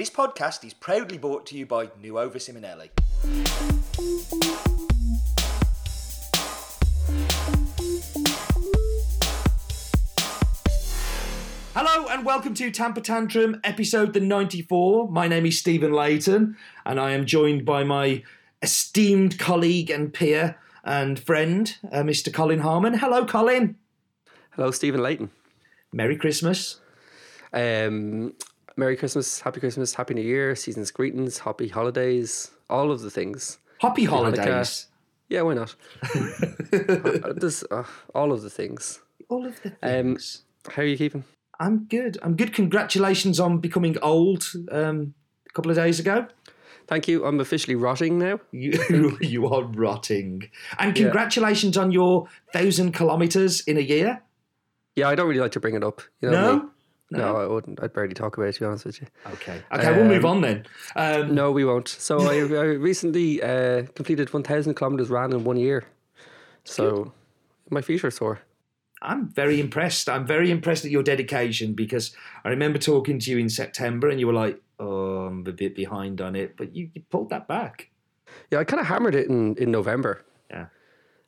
This podcast is proudly brought to you by Nuova Simonelli. Hello and welcome to Tamper Tantrum, episode the 94. My name is Stephen Layton and I am joined by my esteemed colleague and peer and friend, Mr. Colin Harmon. Hello, Colin. Hello, Stephen Layton. Merry Christmas. Merry Christmas, Happy New Year, season's greetings, happy holidays, all of the things. Happy holidays? Yeah, why not? All of the things. All of the things. How are you keeping? I'm good. Congratulations on becoming old a couple of days ago. Thank you. I'm officially rotting now. You are rotting. And congratulations on your 1,000 kilometres in a year. Yeah, I don't really like to bring it up. You know what I mean? No, I wouldn't. I'd barely talk about it, to be honest with you. Okay, we'll move on then. No, we won't. So I recently completed 1,000 kilometres ran in 1 year. So good. My feet are sore. I'm very impressed. I'm very impressed at your dedication because I remember talking to you in September and you were like, oh, I'm a bit behind on it. But you pulled that back. Yeah, I kind of hammered it in November. Yeah.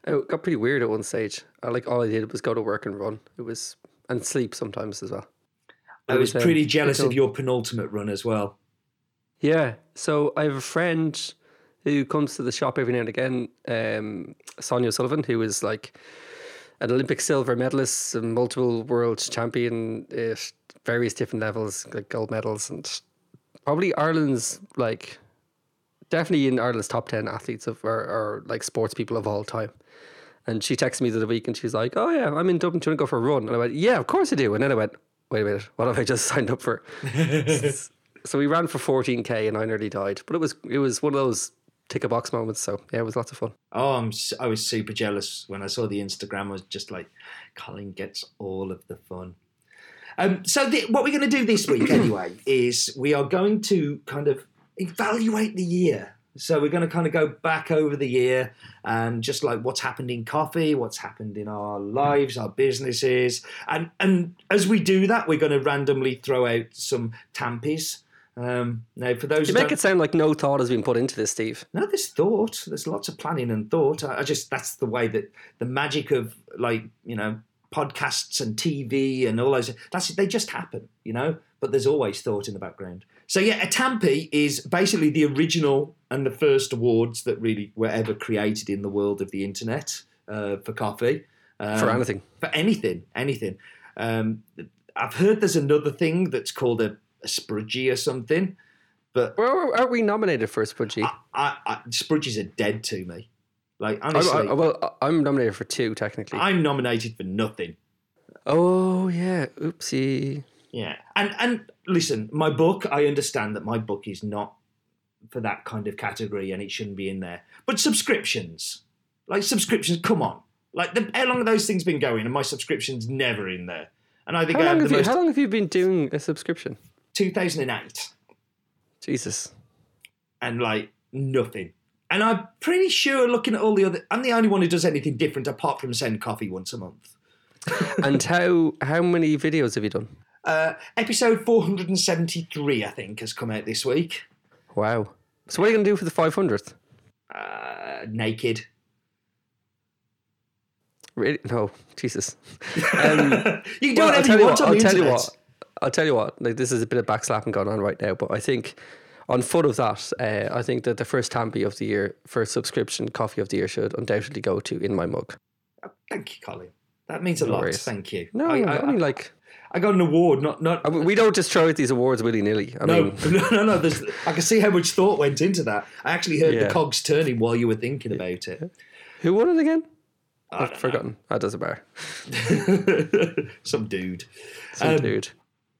It got pretty weird at one stage. All I did was go to work and run. And sleep sometimes as well. I was pretty jealous of your penultimate run as well. Yeah. So I have a friend who comes to the shop every now and again, Sonia O'Sullivan, who is like an Olympic silver medalist and multiple world champion at various different levels, like gold medals, and probably Ireland's definitely in Ireland's top 10 athletes or sports people of all time. And she texted me the other week and she's like, oh yeah, I'm in Dublin, do you want to go for a run? And I went, yeah, of course I do. And then I went, wait a minute, what have I just signed up for? So we ran for 14k and I nearly died. But it was one of those tick a box moments. So yeah, it was lots of fun. Oh, I was super jealous when I saw the Instagram. I was just like, Colin gets all of the fun. So what we're going to do this week anyway is we are going to kind of evaluate the year. So we're going to kind of go back over the year and just like what's happened in coffee, what's happened in our lives, our businesses. And as we do that, we're going to randomly throw out some tampies. Now, for those you make it sound like no thought has been put into this, Steve. No, there's thought. There's lots of planning and thought. I just, that's the way that the magic of podcasts and TV and all those, they just happen, but there's always thought in the background. So yeah, a Tampy is basically the original and the first awards that really were ever created in the world of the internet for coffee. For anything. I've heard there's another thing that's called a Sprudgie or something. But aren't we nominated for a Sprudgie? Sprudgies are dead to me. Honestly. I'm nominated for two, technically. I'm nominated for nothing. Oh, yeah. Oopsie. Yeah. And listen, my book, I understand that my book is not for that kind of category and it shouldn't be in there. But subscriptions, come on. How long have those things been going and my subscription's never in there? And I think how long have you been doing a subscription? 2008. Jesus. And nothing. And I'm pretty sure looking at all the other, I'm the only one who does anything different apart from send coffee once a month. And how many videos have you done? Episode 473, I think, has come out this week. Wow. So what are you going to do for the 500th? Naked. Really? No. Jesus. You can do whatever you want on the internet. I'll tell you what. This is a bit of backslapping going on right now, but I think on foot of that, I think that the first Tampy of the year, first subscription coffee of the year should undoubtedly go to In My Mug. Oh, thank you, Colin. That means a lot. Worries. Thank you. No, I got an award. Not. We don't just throw out these awards willy nilly. No. I can see how much thought went into that. I actually heard the cogs turning while you were thinking about it. Who won it again? I've forgotten. That doesn't matter. Some dude.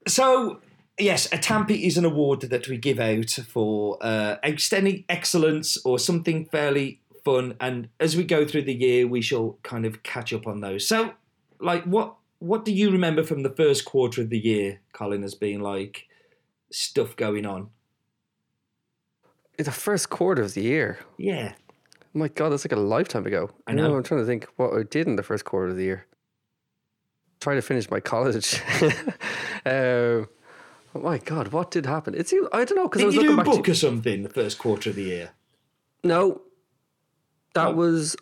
So yes, a Tampy is an award that we give out for extending excellence or something fairly fun. And as we go through the year, we shall kind of catch up on those. So, what do you remember from the first quarter of the year, Colin, as being stuff going on? The first quarter of the year? Yeah. Oh my God, that's a lifetime ago. I know. I'm trying to think what I did in the first quarter of the year. Try to finish my college. Oh my God, what did happen? It seemed, I don't know, because I was looking back. Did you do a book or something the first quarter of the year? No. No, it wasn't.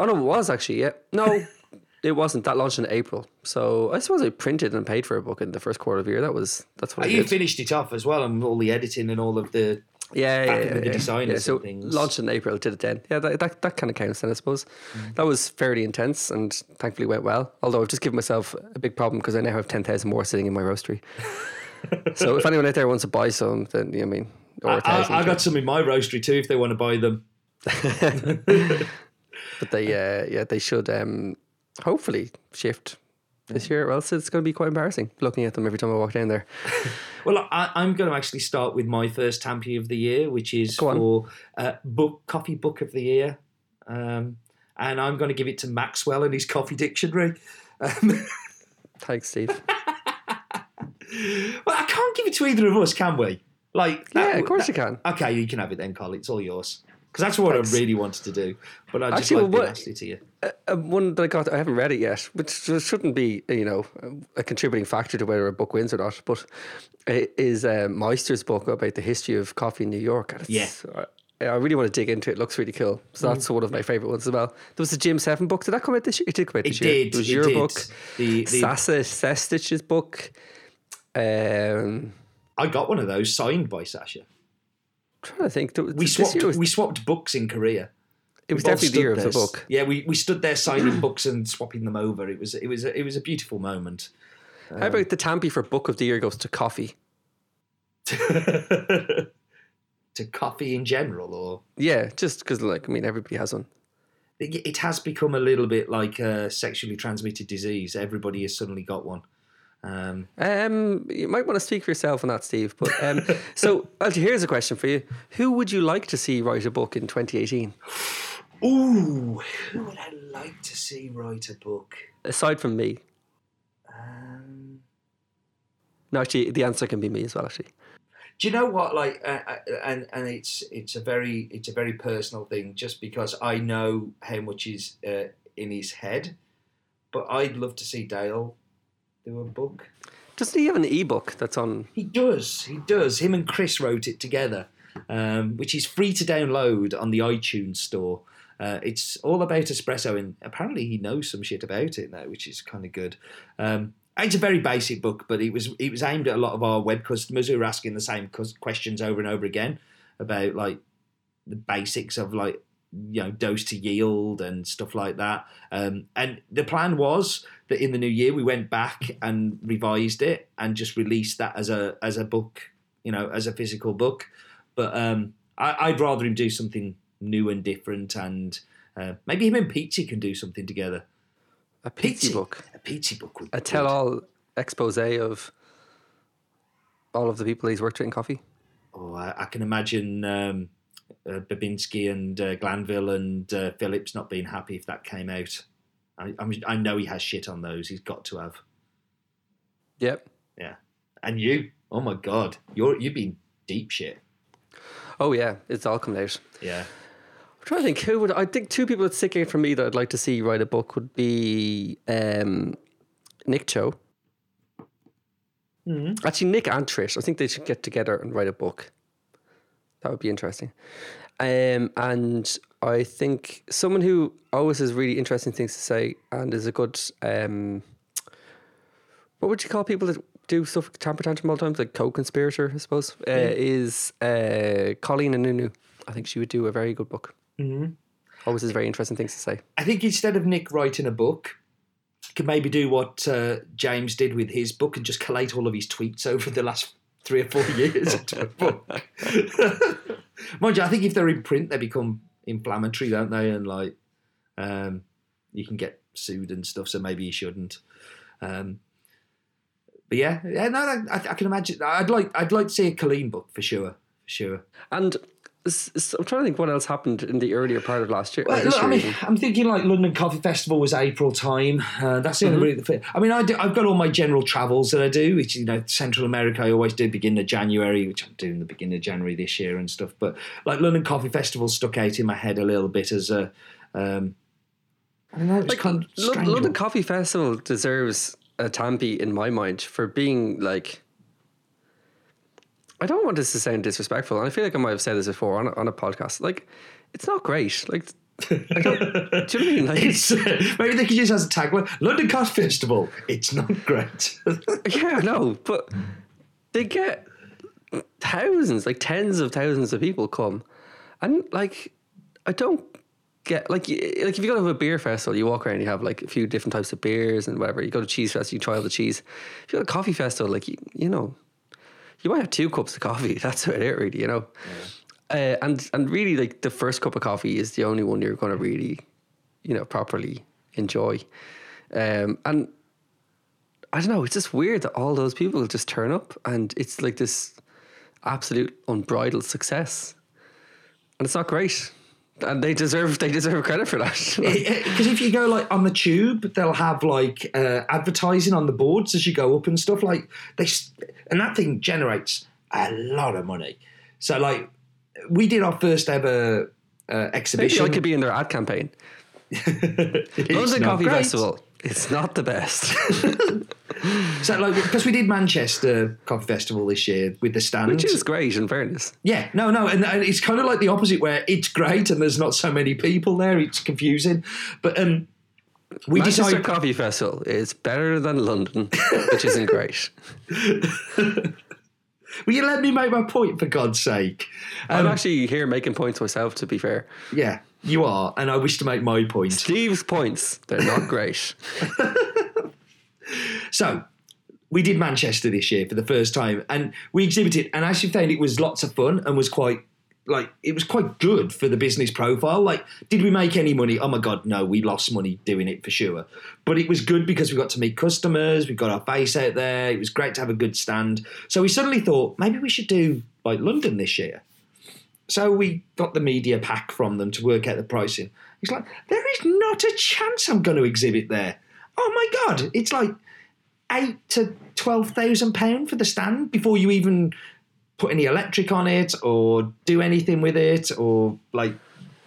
That launched in April. So I suppose I printed and paid for a book in the first quarter of the year. That's what I did. You finished it off as well, and all the editing and all of the... Yeah, the design and things. Launched in April, did it then. Yeah, that kind of counts then, I suppose. Mm. That was fairly intense and thankfully went well. Although I've just given myself a big problem because I now have 10,000 more sitting in my roastery. So if anyone out there wants to buy some, then, you know, I mean... Or I got some in my roastery too if they want to buy them. But they should hopefully shift this year, or else it's going to be quite embarrassing looking at them every time I walk down there. Well, I'm going to actually start with my first Tampi of the year, which is for Coffee Book of the Year. And I'm going to give it to Maxwell and his Coffee Dictionary. Thanks, Steve. Well, I can't give it to either of us, can we? Yeah, of course you can. Okay, you can have it then, Colin. It's all yours. Because that's what I really wanted to do. But I just like to ask it to you. One that I got, I haven't read it yet, which shouldn't be, you know, a contributing factor to whether a book wins or not, but it is Meister's book about the history of coffee in New York. And it's, yeah. I really want to dig into it. It looks really cool. So that's one of my favourite ones as well. There was the Jim Seven book. Did that come out this year? It did come out this year. It did. It was your book. The Sasa Sestich's book. I got one of those signed by Sasha. I'm trying to think. We swapped books in Korea. It was definitely the year of the book. Yeah, we stood there signing books and swapping them over. It was a beautiful moment. How about the Tampi for Book of the Year goes to coffee? To coffee in general, or just because everybody has one. It has become a little bit like a sexually transmitted disease. Everybody has suddenly got one. You might want to speak for yourself on that, Steve. But so here's a question for you: who would you like to see write a book in 2018? Ooh, who would I like to see write a book aside from me? No, actually, the answer can be me as well. Actually, do you know what? It's a very personal thing. Just because I know how much is in his head, but I'd love to see Dale do a book. Doesn't he have an ebook that's on? He does. Him and Chris wrote it together, which is free to download on the iTunes store. It's all about espresso, and apparently he knows some shit about it now, which is kind of good. It's a very basic book, but it was aimed at a lot of our web customers who are asking the same questions over and over again about the basics of dose to yield and stuff like that. And the plan was that in the new year we went back and revised it and just released that as a book, as a physical book. But I'd rather him do something new and different, and maybe him and Pizzi can do something together. A Pizzi book. A Pizzi book. Would be a tell-all expose of all of the people he's worked with in coffee. Oh, I can imagine... Babinski and Glanville and Phillips not being happy if that came out. I know he has shit on those. He's got to have. Yep. Yeah. And you? Oh my God, you've been deep shit. Oh yeah, it's all coming out. Yeah. I'm trying to think I think two people that's sticking out for me that I'd like to see write a book would be Nick Cho. Mm-hmm. Actually, Nick and Trish. I think they should get together and write a book. That would be interesting. And I think someone who always has really interesting things to say and is a good... what would you call people that do stuff, Tamper Tantrum all the time? Like co-conspirator, I suppose, is Colleen Anunu. I think she would do a very good book. Mm-hmm. Always has very interesting things to say. I think instead of Nick writing a book, he could maybe do what James did with his book and just collate all of his tweets over the last... 3 or 4 years into a book. Mind you, I think if they're in print, they become inflammatory, don't they? And you can get sued and stuff. So maybe you shouldn't. But I can imagine. I'd like to see a Colleen book for sure. And so I'm trying to think what else happened in the earlier part of last year. Well, look, I'm thinking London Coffee Festival was April time. That's the only really. I've got all my general travels that I do, which Central America I always do beginning of January, which I'm doing the beginning of January this year and stuff. But London Coffee Festival stuck out in my head a little bit as a. I don't know. It was kind of strange. London Coffee Festival deserves a Tampi in my mind for being I don't want this to sound disrespectful, and I feel like I might have said this before on a podcast. Like, it's not great. Like, I don't, do you know what I mean? Like, maybe they could use it as a tagline. London Coffee Festival. It's not great. Yeah, no, but they get thousands, like tens of thousands of people come, and like, I don't get like if you go to a beer festival, you walk around, you have like a few different types of beers and whatever. You go to cheese festival, you try all the cheese. If you go to a coffee festival, like you know. You might have 2 cups of coffee. That's about it, really, you know. Yeah. And really, like, the first cup of coffee is the only one you're going to really, you know, properly enjoy. And I don't know, it's just weird that all those people just turn up and it's like this absolute unbridled success. And it's not great. And they deserve credit for that. Because if you go like on the tube, they'll have like advertising on the boards as you go up and stuff like they, and that thing generates a lot of money. So like we did our first ever exhibition. Maybe I could be in their ad campaign. London Coffee Festival. It's not the best. So like because we did Manchester Coffee Festival this year with the stand, which is great in fairness. Yeah, no, and it's kind of like the opposite where it's great and there's not so many people there. It's confusing, but we Manchester decided Coffee Festival is better than London, which isn't great. Will you let me make my point for God's sake? I'm actually here making points myself. To be fair, yeah. You are, and I wish to make my point. Steve's points, they're not great. So, we did Manchester this year for the first time, and we exhibited, and I actually found it was lots of fun and was quite, like, it was quite good for the business profile. Like, did we make any money? Oh my God, no, we lost money doing it for sure. But it was good because we got to meet customers, we got our face out there, it was great to have a good stand. So we suddenly thought, maybe we should do, like, London this year. So we got the media pack from them to work out the pricing. It's like, there is not a chance I'm going to exhibit there. Oh my God. It's like £8,000 to £12,000 for the stand before you even put any electric on it or do anything with it or like...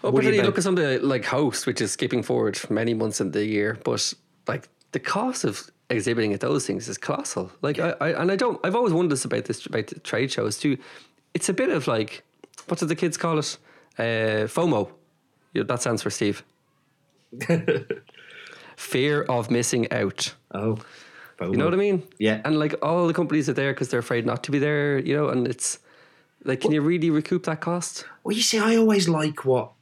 Oh, but then you look at something like Host, which is skipping forward many months in the year, but like the cost of exhibiting at those things is colossal. Like yeah. I've always wondered about the trade shows too. It's a bit of like... What do the kids call it? FOMO. Yeah, that stands for Steve. Fear of missing out. Oh, FOMO. You know what I mean? Yeah. And like all the companies are there because they're afraid not to be there, you know, and it's like, can you really recoup that cost? Well, you see, I always like what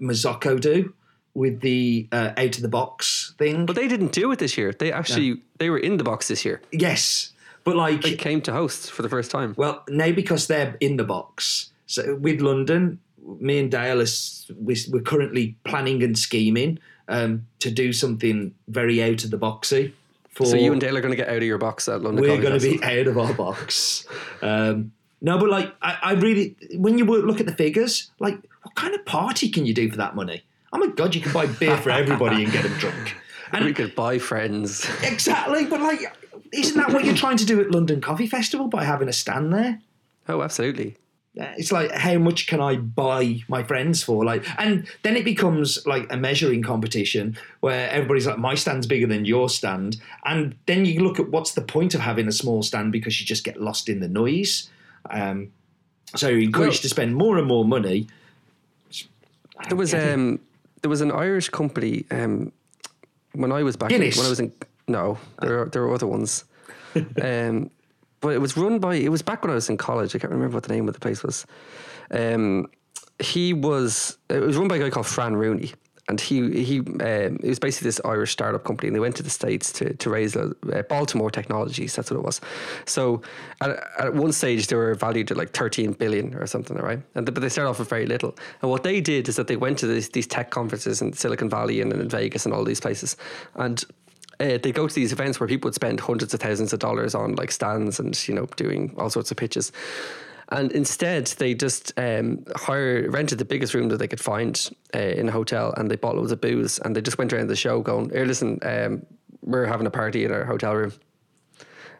Mazzocco do with the out of the box thing. But they didn't do it this year. They actually, they were in the box this year. Yes. But like... They came to Host for the first time. Well, no, because they're in the box. So with London, me and Dale, we're currently planning and scheming to do something very out of the boxy. So you and Dale are going to get out of your box at London. We're going to be out of our box. No, but like I really, when you look at the figures, like what kind of party can you do for that money? Oh my God, you can buy beer for everybody and get them drunk. And we could buy friends. Exactly, but like, isn't that what you're trying to do at London Coffee Festival by having a stand there? Oh, absolutely. It's like, how much can I buy my friends for? Like, and then it becomes like a measuring competition where everybody's like, my stand's bigger than your stand. And then you look at what's the point of having a small stand because you just get lost in the noise. So you're encouraged to spend more and more money. There was an Irish company when I was back in... Guinness? No, there were other ones. But it was run by... It was back when I was in college. I can't remember what the name of the place was. It was run by a guy called Fran Rooney. And it was basically this Irish startup company. And they went to the States to raise Baltimore Technologies. That's what it was. So at one stage, they were valued at like 13 billion or something, right? But they started off with very little. And what they did is that they went to these tech conferences in Silicon Valley and in Vegas and all these places. And... they go to these events where people would spend hundreds of thousands of dollars on like stands and, you know, doing all sorts of pitches. And instead they just rented the biggest room that they could find in a hotel, and they bought loads of booze, and they just went around the show going, "Hey, listen, we're having a party in our hotel room."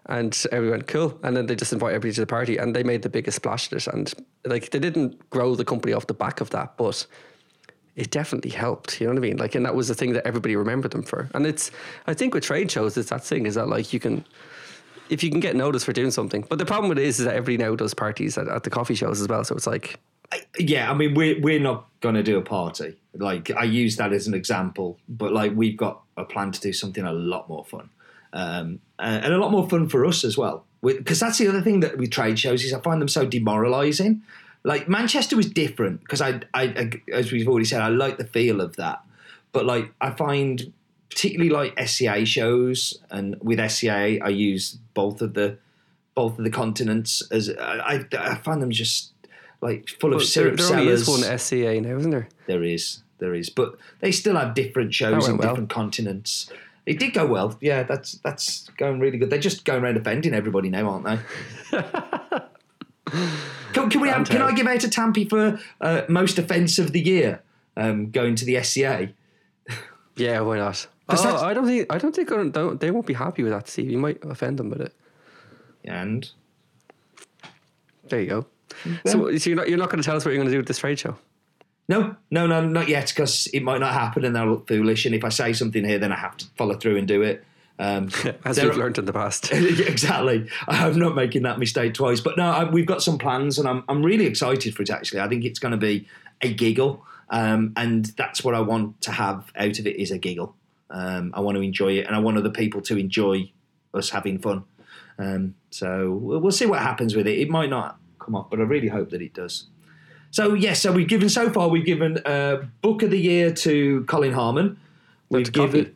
And everyone, cool. And then they just invite everybody to the party, and they made the biggest splash at it. And like, they didn't grow the company off the back of that, but it definitely helped, you know what I mean? Like, and that was the thing that everybody remembered them for. And it's, I think with trade shows, it's that thing is that like you can, if you can get noticed for doing something. But the problem with it is that everybody now does parties at the coffee shows as well. So it's like, yeah, I mean, we're not going to do a party. Like, I use that as an example, but like, we've got a plan to do something a lot more fun, and a lot more fun for us as well. Because that's the other thing that with trade shows is I find them so demoralising. Like, Manchester was different because I, as we've already said, I like the feel of that. But like, I find particularly like SCA shows, and with SCA, I use both of the continents as I find them just like full of syrup sellers. There only is one SCA now, isn't there? There is, but they still have different shows in different continents. It did go well. Yeah, that's going really good. They're just going around offending everybody now, aren't they? Can I give out a Tampy for most offence of the year? Going to the SCA. Yeah, why not? Oh, I don't think they won't be happy with that. See, you might offend them with it. And there you go. Well, so you're not going to tell us what you're going to do with this trade show. No, not yet, because it might not happen and they'll look foolish. And if I say something here, then I have to follow through and do it. As we've learned in the past. Exactly. I'm not making that mistake twice. But no, we've got some plans and I'm really excited for it, actually. I think it's going to be a giggle. And that's what I want to have out of it is a giggle. I want to enjoy it and I want other people to enjoy us having fun. So we'll see what happens with it. It might not come off, but I really hope that it does. So, yes, so far we've given Book of the Year to Colin Harmon. To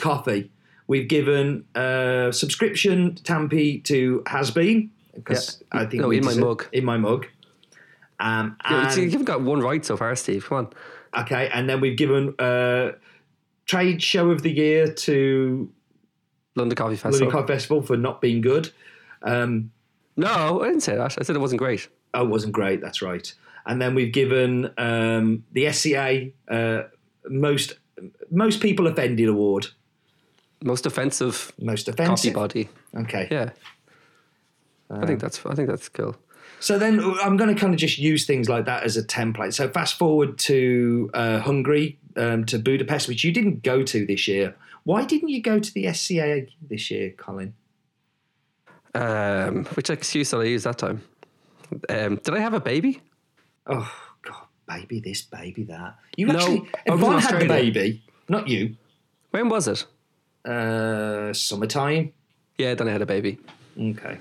Coffee. We've given Subscription Tampy to Has Been. Yeah. In My Mug. You've got one right so far, Steve. Come on. Okay, and then we've given Trade Show of the Year to London Coffee Festival for not being good. No, I didn't say that. I said it wasn't great. Oh, it wasn't great, that's right. And then we've given the SCA most people offended award. Most offensive coffee body. Okay. Yeah. I think that's cool. So then I'm going to kind of just use things like that as a template. So fast forward to Hungary, to Budapest, which you didn't go to this year. Why didn't you go to the SCA this year, Colin? Which excuse did I use that time? Did I have a baby? Oh God, baby this, baby that. Everyone had a baby, not you. When was it? Summertime. Yeah, then I had a baby. Okay.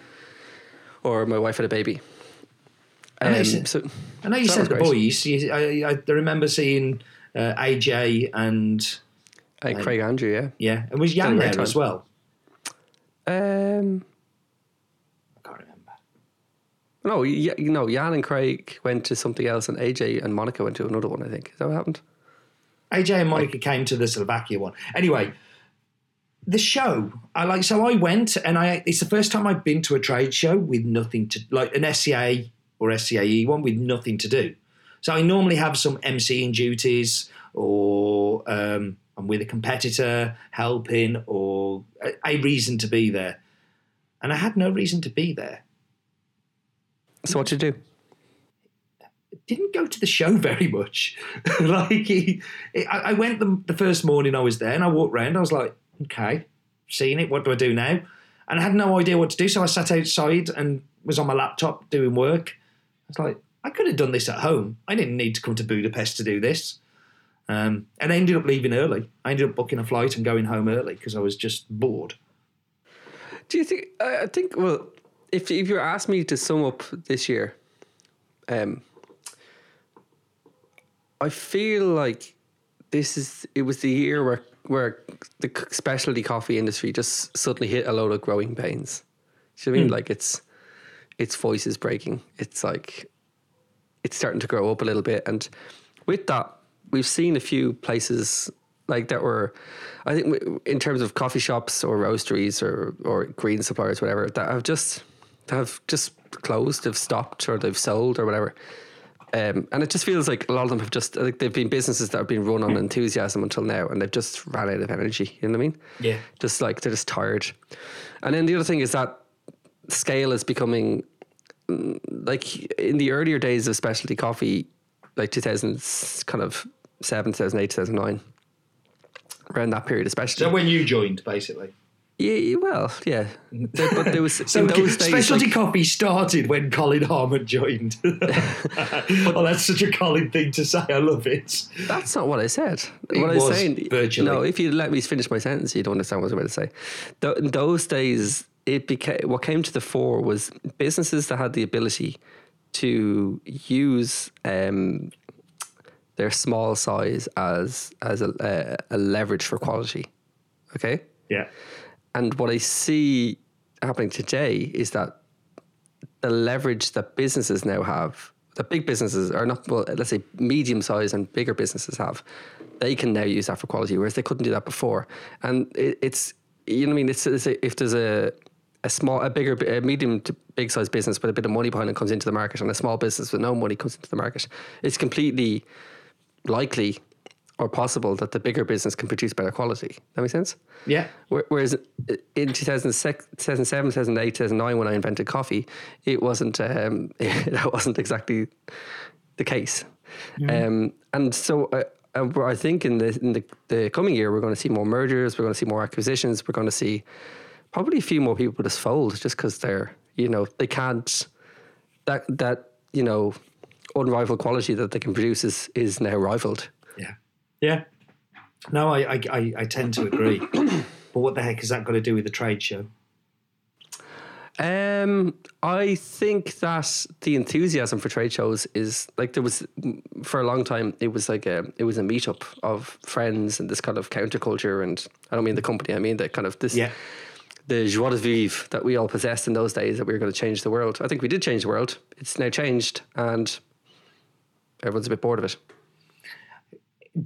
Or my wife had a baby. I know you said the boys. I remember seeing AJ and Craig Andrew. Yeah. Yeah, and was Jan there as well? No, Jan and Craig went to something else and AJ and Monica went to another one, I think. Is that what happened? AJ and Monica came to the Slovakia one. Anyway, the show, I went and it's the first time I've been to a trade show with nothing to, like an SCA or SCAE one with nothing to do. So I normally have some MCing duties or I'm with a competitor helping or a reason to be there. And I had no reason to be there. So what did you do? Didn't go to the show very much. I went the first morning I was there and I walked around. I was like, okay, seeing it. What do I do now? And I had no idea what to do. So I sat outside and was on my laptop doing work. I was like, I could have done this at home. I didn't need to come to Budapest to do this. And I ended up leaving early. I ended up booking a flight and going home early because I was just bored. Do you think, if you were asked me to sum up this year, I feel like it was the year where the specialty coffee industry just suddenly hit a load of growing pains. Do you know what I mean? Like its voice is breaking. It's like it's starting to grow up a little bit, and with that, we've seen a few places like that were, I think, in terms of coffee shops or roasteries or green suppliers, whatever, that have just closed, they've stopped or they've sold or whatever, and it just feels like a lot of them have just, like, they've been businesses that have been run on enthusiasm until now and they've just ran out of energy, you know what I mean? Yeah, just like they're just tired. And then the other thing is that scale is becoming, like, in the earlier days of specialty coffee, like 2007, 2008, 2009, around that period especially. So when you joined, basically. Yeah, well, yeah. But there was so in those days, specialty coffee started when Colin Harmon joined. Oh, that's such a Colin thing to say. I love it. That's not what I said. What I was saying, virtually. No, if you let me finish my sentence, you don't understand what I was about to say. In those days, it became what came to the fore was businesses that had the ability to use their small size as a leverage for quality. Okay. Yeah. And what I see happening today is that the leverage that businesses now have, that big businesses are not, well, let's say medium-sized and bigger businesses have, they can now use that for quality, whereas they couldn't do that before. And it's, you know what I mean? It's if there's a medium to big-sized business with a bit of money behind it comes into the market, and a small business with no money comes into the market, it's completely likely or possible that the bigger business can produce better quality. That makes sense? Yeah. Whereas in 2006, 2007, 2008, 2009, when I invented coffee, that wasn't exactly the case. Mm. And so I think in the coming year, we're going to see more mergers, we're going to see more acquisitions, we're going to see probably a few more people just fold just because they're, you know, they can't, that you know, unrivaled quality that they can produce is now rivaled. Yeah. Yeah. No, I tend to agree. But what the heck has that got to do with the trade show? I think that the enthusiasm for trade shows is like there was for a long time. It was like it was a meetup of friends and this kind of counterculture. And I don't mean the company. I mean the kind of this, the joie de vivre that we all possessed in those days that we were going to change the world. I think we did change the world. It's now changed, and everyone's a bit bored of it.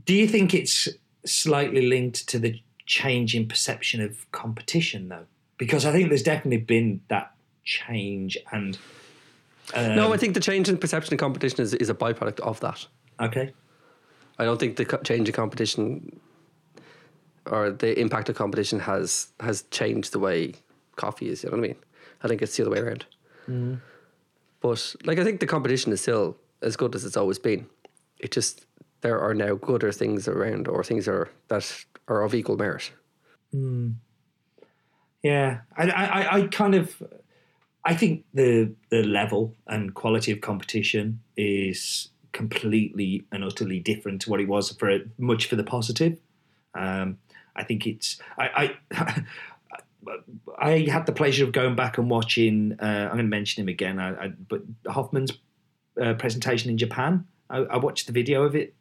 Do you think it's slightly linked to the change in perception of competition, though? Because I think there's definitely been that change and... No, I think the change in perception of competition is a byproduct of that. Okay. I don't think the change in competition or the impact of competition has changed the way coffee is, you know what I mean? I think it's the other way around. Mm. But, like, I think the competition is still as good as it's always been. It just... there are now gooder things around or things that are of equal merit. Mm. Yeah. I think the level and quality of competition is completely and utterly different to what it was for the positive. I think it's, I had the pleasure of going back and watching, I'm going to mention him again, but Hoffman's presentation in Japan. I watched the video of it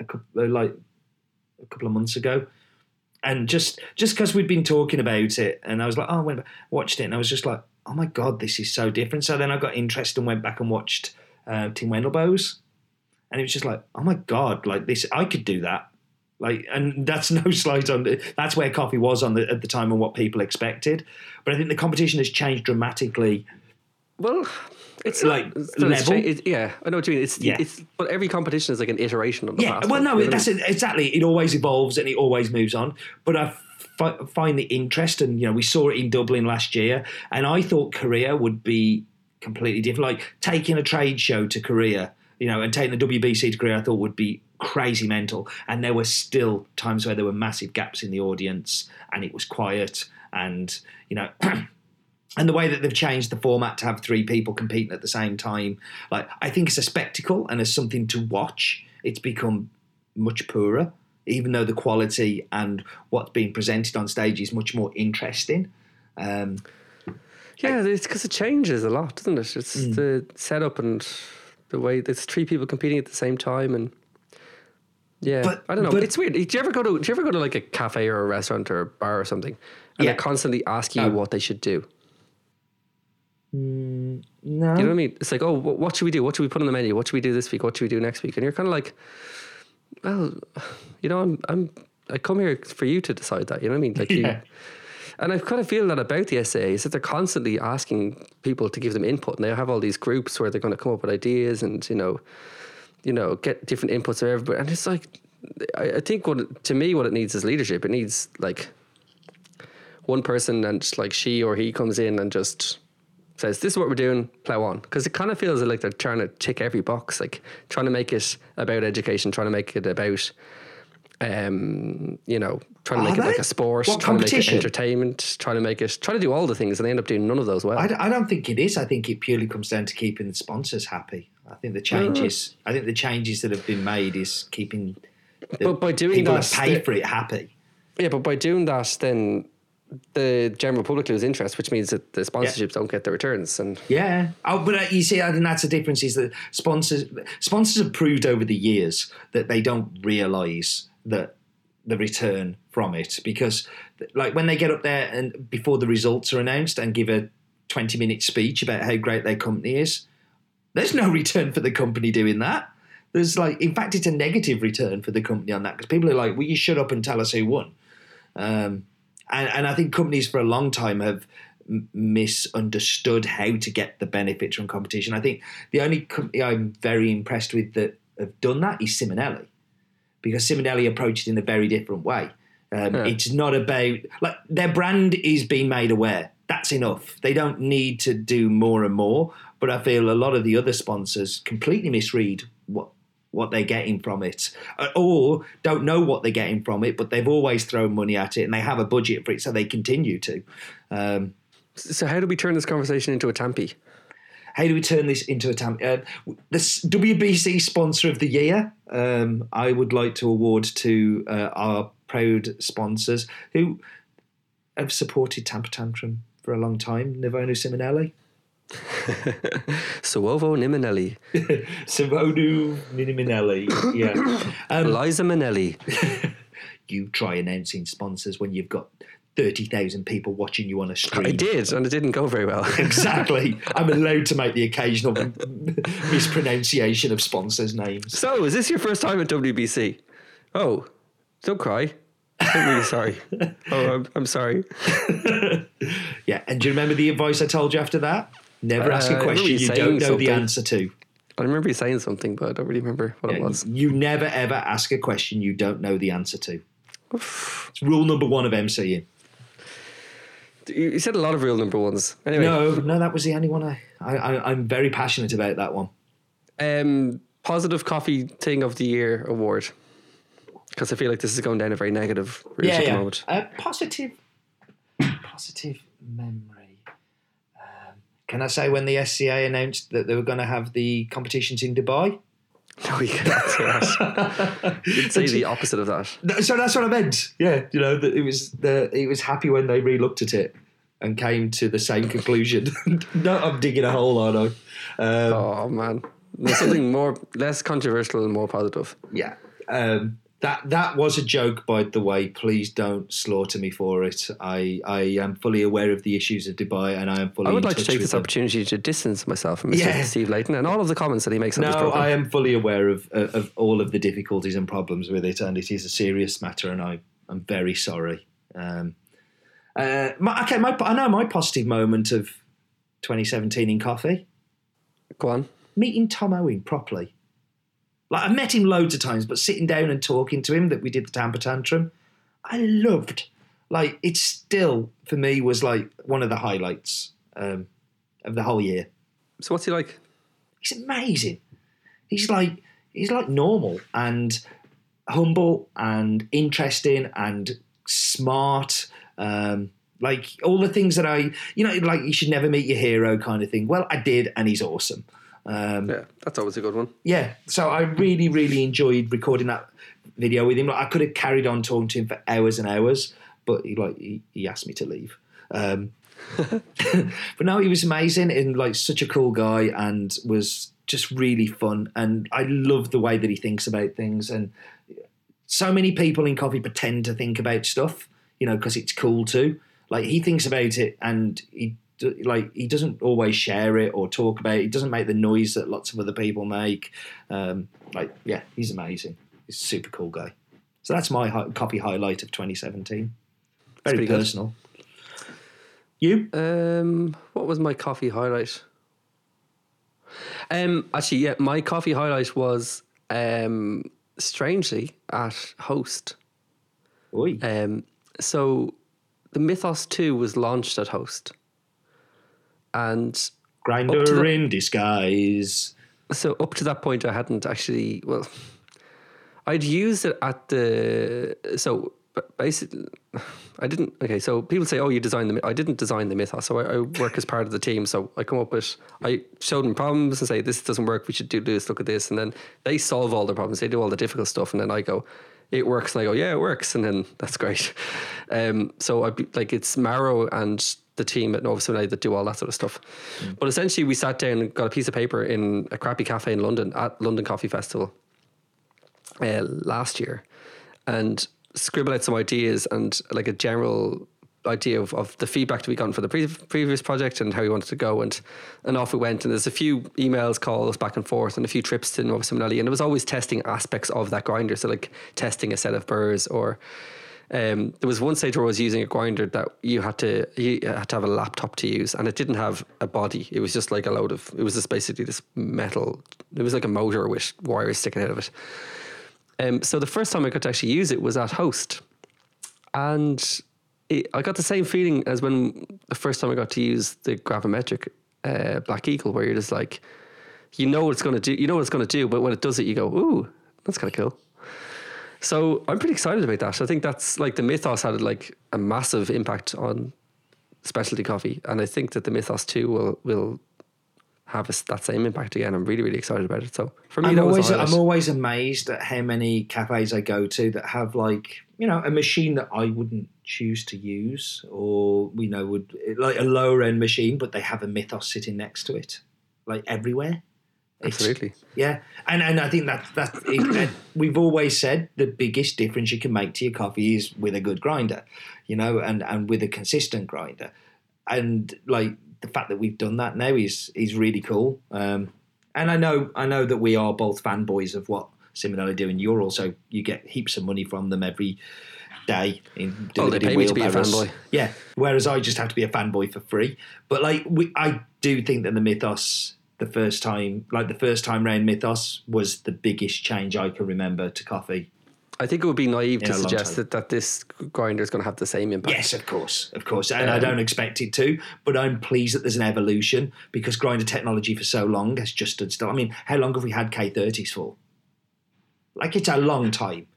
a couple of months ago, and just because we'd been talking about it, and I was like, oh, I went back, watched it, and I was just like, oh my God, this is so different. So then I got interested and went back and watched Tim Wendelboe's, and it was just like, oh my God, like this, I could do that. Like, and that's no slight on it. That's where coffee was at the time and what people expected. But I think the competition has changed dramatically. Well, it's like level. Yeah, I know what you mean. It's but every competition is like an iteration of the past. Well, no, that's it, exactly. It always evolves and it always moves on. But I find the interest, and you know, we saw it in Dublin last year, and I thought Korea would be completely different. Like taking a trade show to Korea, you know, and taking the WBC to Korea, I thought would be crazy mental. And there were still times where there were massive gaps in the audience, and it was quiet, and you know. And the way that they've changed the format to have three people competing at the same time, like I think it's a spectacle and as something to watch, it's become much poorer, even though the quality and what's being presented on stage is much more interesting. It's because it changes a lot, doesn't it? It's the setup and the way there's three people competing at the same time and... Yeah, but, I don't know. But it's weird. Do you ever go to like a cafe or a restaurant or a bar or something and they're constantly asking you what they should do? No. You know what I mean? It's like, oh, what should we do? What should we put on the menu? What should we do this week? What should we do next week? And you're kind of like, well, you know, I come here for you to decide that. You know what I mean? Like you, and I kind of feel that about the SCA is that they're constantly asking people to give them input, and they have all these groups where they're going to come up with ideas and you know get different inputs from everybody. And it's like, I think what it needs is leadership. It needs like one person and like she or he comes in and just says, this is what we're doing, plow on. Because it kind of feels like they're trying to tick every box, like trying to make it about education, trying to make it about trying to make it like a sport, trying to make it entertainment, trying to do all the things, and they end up doing none of those well. I don't think it is. I think it purely comes down to keeping the sponsors happy. I think the changes that have been made is keeping the people that pay for it happy. Yeah, but by doing that, then the general public lose interest, which means that the sponsorships don't get the returns. And you see, I think that's the difference, is that sponsors have proved over the years that they don't realise that the return from it, because like when they get up there and before the results are announced and give a 20-minute speech about how great their company is, there's no return for the company doing that. There's in fact, it's a negative return for the company on that, because people are like, "Will you shut up and tell us who won?" And I think companies for a long time have misunderstood how to get the benefits from competition. I think the only company I'm very impressed with that have done that is Simonelli, because Simonelli approached it in a very different way. It's not about... their brand is being made aware. That's enough. They don't need to do more and more. But I feel a lot of the other sponsors completely misread what they're getting from it, or don't know what they're getting from it, but they've always thrown money at it and they have a budget for it, so they continue to. So how do we turn this conversation into a tampy? How do we turn this into a tampy? This WBC Sponsor of the Year, I would like to award to our proud sponsors who have supported Tamper Tantrum for a long time, Nuova Simonelli. Suovo Niminelli, Suovo Niminelli, yeah. Liza Minnelli. You try announcing sponsors when you've got 30,000 people watching you on a stream. I did, and it didn't go very well. Exactly. I'm allowed to make the occasional mispronunciation of sponsors' names. So, is this your first time at WBC? Oh, don't cry. I'm really sorry. Oh, I'm sorry. Yeah, and do you remember the advice I told you after that? Never ask a question you don't know the answer to. I remember you saying something, but I don't really remember what it was. You never, ever ask a question you don't know the answer to. It's rule number one of MCing. You said a lot of rule number ones. Anyway. No, that was the only one. I'm very passionate about that one. Positive Coffee Thing of the Year award. Because I feel like this is going down a very negative route at the moment. Positive memory. Can I say when the SCA announced that they were going to have the competitions in Dubai? No, you can't say that. You'd say the opposite of that. So that's what I meant. Yeah, it was happy when they re-looked at it and came to the same conclusion. No, I'm digging a hole, aren't I? Oh, man. There's something less controversial and more positive. Yeah. That was a joke, by the way. Please don't slaughter me for it. I am fully aware of the issues of Dubai, and I am fully... I would like to take this opportunity to distance myself from Mr. Steve Layton and all of the comments that he makes on this program. No, I am fully aware of all of the difficulties and problems with it, and it is a serious matter, and I'm very sorry. I know my positive moment of 2017 in coffee. Go on. Meeting Tom Owen properly. I've met him loads of times, but sitting down and talking to him, that we did the Tamper Tantrum, I loved. It still, for me, was one of the highlights of the whole year. So what's he like? He's amazing. He's normal and humble and interesting and smart. All the things that you should never meet your hero kind of thing. Well, I did, and he's awesome. That's always a good one. Yeah, so I really, really enjoyed recording that video with him. I could have carried on talking to him for hours and hours, but he asked me to leave. But no, he was amazing and such a cool guy, and was just really fun. And I love the way that he thinks about things. And so many people in coffee pretend to think about stuff, because it's cool too. He thinks about it, and he doesn't always share it or talk about it. He doesn't make the noise that lots of other people make. He's amazing. He's a super cool guy. So that's my coffee highlight of 2017. Very personal. Good. You? What was my coffee highlight? My coffee highlight was strangely at Host. Oi. So the Mythos 2 was launched at Host. And Grinder in disguise. So up to that point, I hadn't actually... Well, I'd used it at the... So basically, I didn't... Okay, so people say, oh, you designed the... I didn't design the Mythos. So I work as part of the team. So I come up with... I show them problems and say, this doesn't work. We should do this, look at this. And then they solve all the problems. They do all the difficult stuff. And then I go... It works, and I go, yeah, it works, and then that's great. So I like it's Maro and the team at Nuova Simonelli that do all that sort of stuff. Mm. But essentially, we sat down and got a piece of paper in a crappy cafe in London at London Coffee Festival last year, and scribble out some ideas and like a general idea of the feedback that we got for the previous project and how we wanted to go, and off we went. And there's a few emails, calls back and forth, and a few trips to Nuova Simonelli, and it was always testing aspects of that grinder. So like testing a set of burrs, or there was one stage where I was using a grinder that you had to have a laptop to use, and it didn't have a body. It was just like a load of, it was just basically this metal, it was like a motor with wires sticking out of it. So the first time I got to actually use it was at Host, and I got the same feeling as when the first time I got to use the gravimetric Black Eagle, where you're just like, you know what it's going to do, but when it does it, you go, ooh, that's kind of cool. So I'm pretty excited about that. I think that's like the Mythos had like a massive impact on specialty coffee, and I think that the Mythos 2 will have that same impact again. I'm really, really excited about it. So for me, I'm always amazed at how many cafes I go to that have like, you know, a machine that I wouldn't choose to use, or, you know, would like a lower end machine, but they have a Mythos sitting next to it, like everywhere. Absolutely. Yeah. And I think that we've always said the biggest difference you can make to your coffee is with a good grinder, you know, and with a consistent grinder. And like, the fact that we've done that now is really cool. And I know that we are both fanboys of what Simonelli do, and you get heaps of money from them every day. They pay me to be a fanboy. Yeah, whereas I just have to be a fanboy for free. But like, I do think that the Mythos, the first time round Mythos was the biggest change I can remember to coffee. I think it would be naive to suggest that this grinder is going to have the same impact. Yes, of course. And I don't expect it to, but I'm pleased that there's an evolution, because grinder technology for so long has just stood still. I mean, how long have we had K30s for? Like, it's a long time.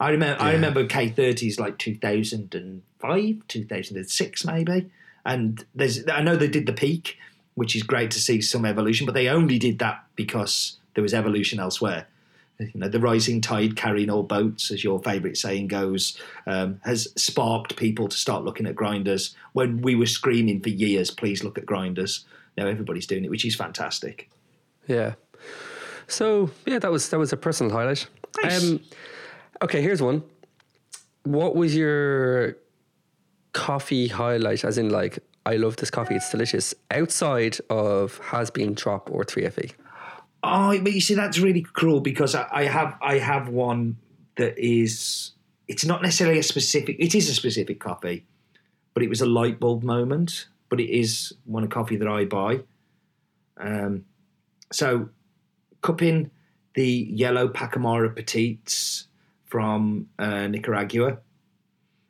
I remember K30s like 2005, 2006 maybe. And I know they did the peak, which is great to see some evolution, but they only did that because there was evolution elsewhere. You know, the rising tide carrying all boats, as your favourite saying goes, has sparked people to start looking at grinders when we were screaming for years, please look at grinders. Now everybody's doing it, which is fantastic. Yeah. So, yeah, that was a personal highlight. Nice. Okay, here's one. What was your coffee highlight, as in like, I love this coffee, it's delicious, outside of Has Been, Trop or 3FE? Oh, but you see, that's really cruel, because I have one that is, it's not necessarily it is a specific coffee, but it was a light bulb moment, but it is one, a coffee that I buy. So cupping the yellow Pacamara Petites from Nicaragua.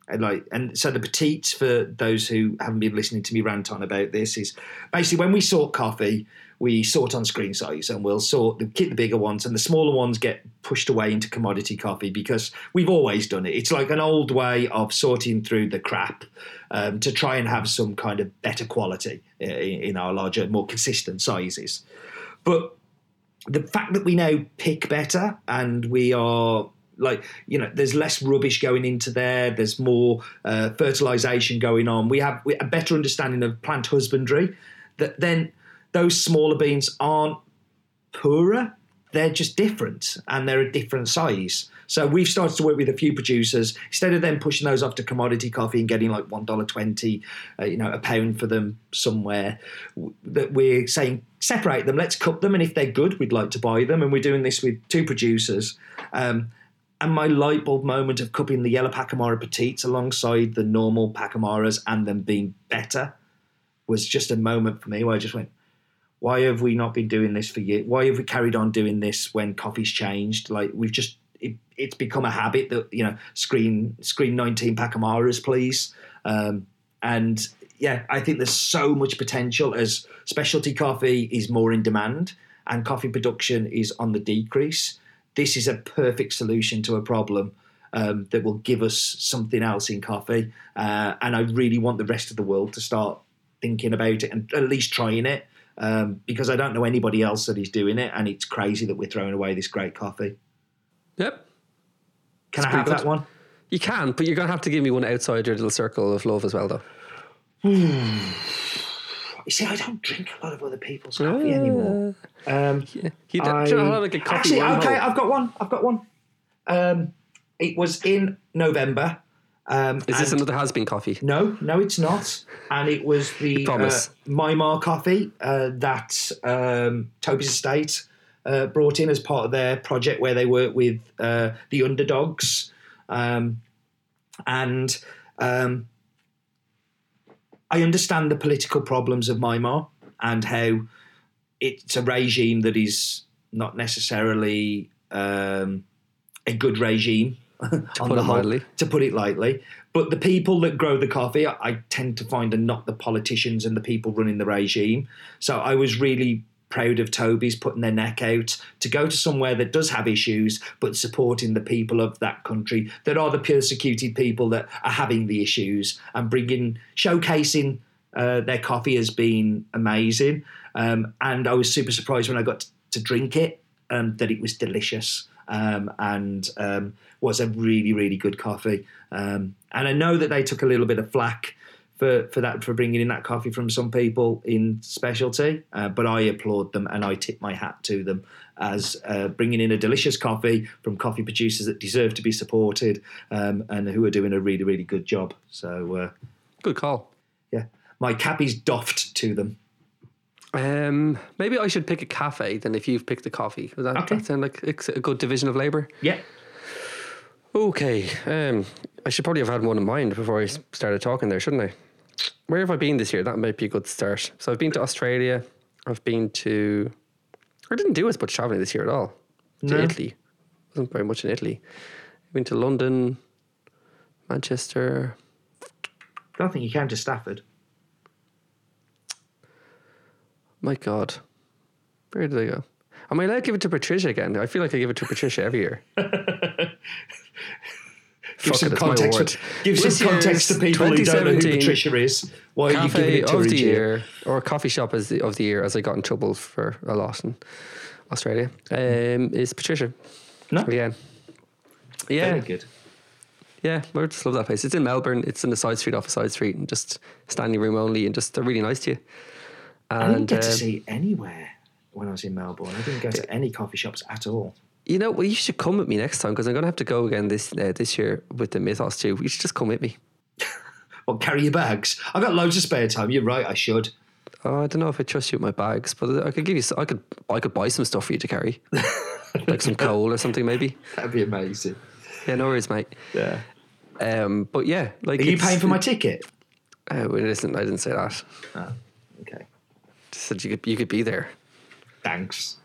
And so the Petites, for those who haven't been listening to me rant on about this, is basically when we sort coffee, we sort on screen size, and we'll sort the bigger ones, and the smaller ones get pushed away into commodity coffee, because we've always done it. It's like an old way of sorting through the crap to try and have some kind of better quality in our larger, more consistent sizes. But the fact that we now pick better, and we are... like, you know, there's less rubbish going into there. There's more fertilisation going on. We have a better understanding of plant husbandry. That then those smaller beans aren't poorer. They're just different, and they're a different size. So we've started to work with a few producers. Instead of them pushing those off to commodity coffee and getting like $1.20, you know, a pound for them somewhere, that we're saying, separate them, let's cup them. And if they're good, we'd like to buy them. And we're doing this with two producers. And my light bulb moment of cupping the yellow Pacamara Petites alongside the normal Pacamaras and them being better was just a moment for me where I just went, why have we not been doing this for years? Why have we carried on doing this when coffee's changed? Like, we've just, it's become a habit that, you know, screen 19 Pacamaras, please. And yeah, I think there's so much potential as specialty coffee is more in demand and coffee production is on the decrease. this is a perfect solution to a problem that will give us something else in coffee. And I really want the rest of the world to start thinking about it and at least trying it, because I don't know anybody else that is doing it, and it's crazy that we're throwing away this great coffee. Yep. Can I have that one? You can, but you're going to have to give me one outside your little circle of love as well, though. You see, I don't drink a lot of other people's coffee anymore. I've got one. It was in November. Is this another has-been coffee? No, it's not. And it was the Myanmar coffee that Toby's estate brought in as part of their project where they work with the underdogs. And I understand the political problems of Myanmar and how it's a regime that is not necessarily a good regime, to put it lightly. But the people that grow the coffee, I tend to find, are not the politicians and the people running the regime. So I was really proud of Toby's putting their neck out to go to somewhere that does have issues, but supporting the people of that country that are the persecuted people that are having the issues, and showcasing their coffee has been amazing. And I was super surprised when I got to drink it, that it was delicious, and was a really, really good coffee. And I know that they took a little bit of flack for bringing in that coffee from some people in specialty, but I applaud them and I tip my hat to them as bringing in a delicious coffee from coffee producers that deserve to be supported, and who are doing a really, really good job. So good call. Yeah, my cap is doffed to them. Maybe I should pick a cafe then if you've picked a coffee. Would that, that sound like a good division of labour? Yeah. Okay, I should probably have had one in mind before I started talking there, shouldn't I? Where have I been this year? That might be a good start. So I've been to Australia. I didn't do as much travelling this year at all. To Italy. Wasn't very much in Italy. I've been to London, Manchester. I don't think you came to Stafford. My God. Where did I go? Am I allowed to give it to Patricia again? I feel like I give it to Patricia every year. Give some context to people who don't know who Patricia is. Why are you giving it to her each year? Or coffee shop of the year, as I got in trouble for a lot in Australia, is Patricia. No? Again. Yeah. Very good. Yeah, I just love that place. It's in Melbourne. It's in the side street off a side street, and just standing room only, and just they're really nice to you. And I didn't get to see anywhere when I was in Melbourne. I didn't go to any coffee shops at all. You know, well, you should come with me next time, because I'm going to have to go again this year with the Mythos too. You should just come with me. Well, carry your bags. I've got loads of spare time. You're right, I should. Oh, I don't know if I trust you with my bags, but I could give you. I could buy some stuff for you to carry, like some coal or something maybe. That'd be amazing. Yeah, no worries, mate. Yeah. But yeah, like, are you paying for my ticket? Well, listen, I didn't say that. Oh, okay. Just said you could be there. Thanks.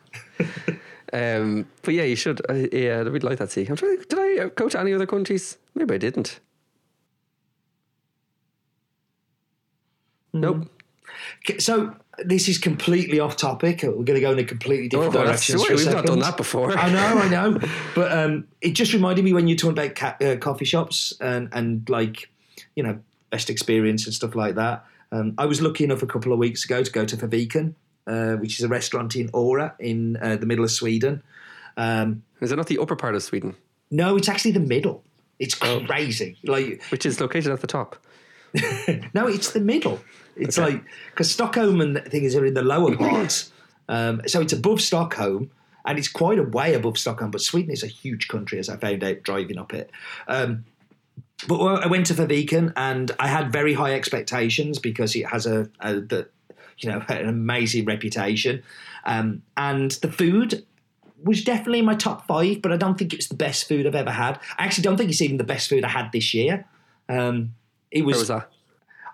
But yeah, you should. Yeah, we'd like that. See, I'm trying. Did I go to any other countries? Maybe I didn't. Mm-hmm. Nope. So this is completely off topic. We're going to go in a completely different direction. We've not done that before. I know. But it just reminded me when you talked about coffee shops and like, you know, best experience and stuff like that. I was lucky enough a couple of weeks ago to go to Fäviken. Which is a restaurant in Åre in the middle of Sweden. Is it not the upper part of Sweden? No, it's actually the middle. It's crazy. Which is located at the top. No, it's the middle. It's because Stockholm and things are in the lower part. So it's above Stockholm, and it's quite a way above Stockholm, but Sweden is a huge country, as I found out driving up it. But I went to Fäviken, and I had very high expectations because it has an amazing reputation. And the food was definitely in my top 5, but I don't think it's the best food I've ever had. I actually don't think it's even the best food I had this year. Where was that?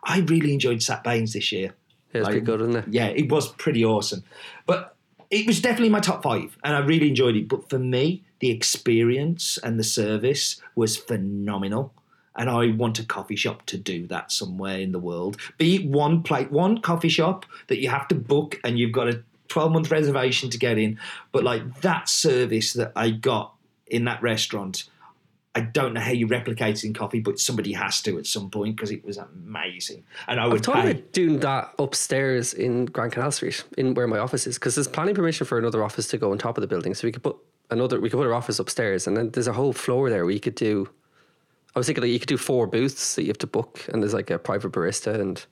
I really enjoyed Sat Bains this year. Yeah, it was pretty good, wasn't it? Yeah, it was pretty awesome. But it was definitely my top 5, and I really enjoyed it. But for me, the experience and the service was phenomenal. And I want a coffee shop to do that somewhere in the world. Be it one coffee shop that you have to book, and you've got to 12-month reservation to get in. But like that service that I got in that restaurant, I don't know how you replicate it in coffee, but somebody has to at some point because it was amazing. And I would about doing that upstairs in Grand Canal Street, in where my office is, because there's planning permission for another office to go on top of the building, so we could put another, we could put our office upstairs, and then there's a whole floor there where you could do. I was thinking like you could do 4 booths that you have to book, and there's like a private barista, and it'd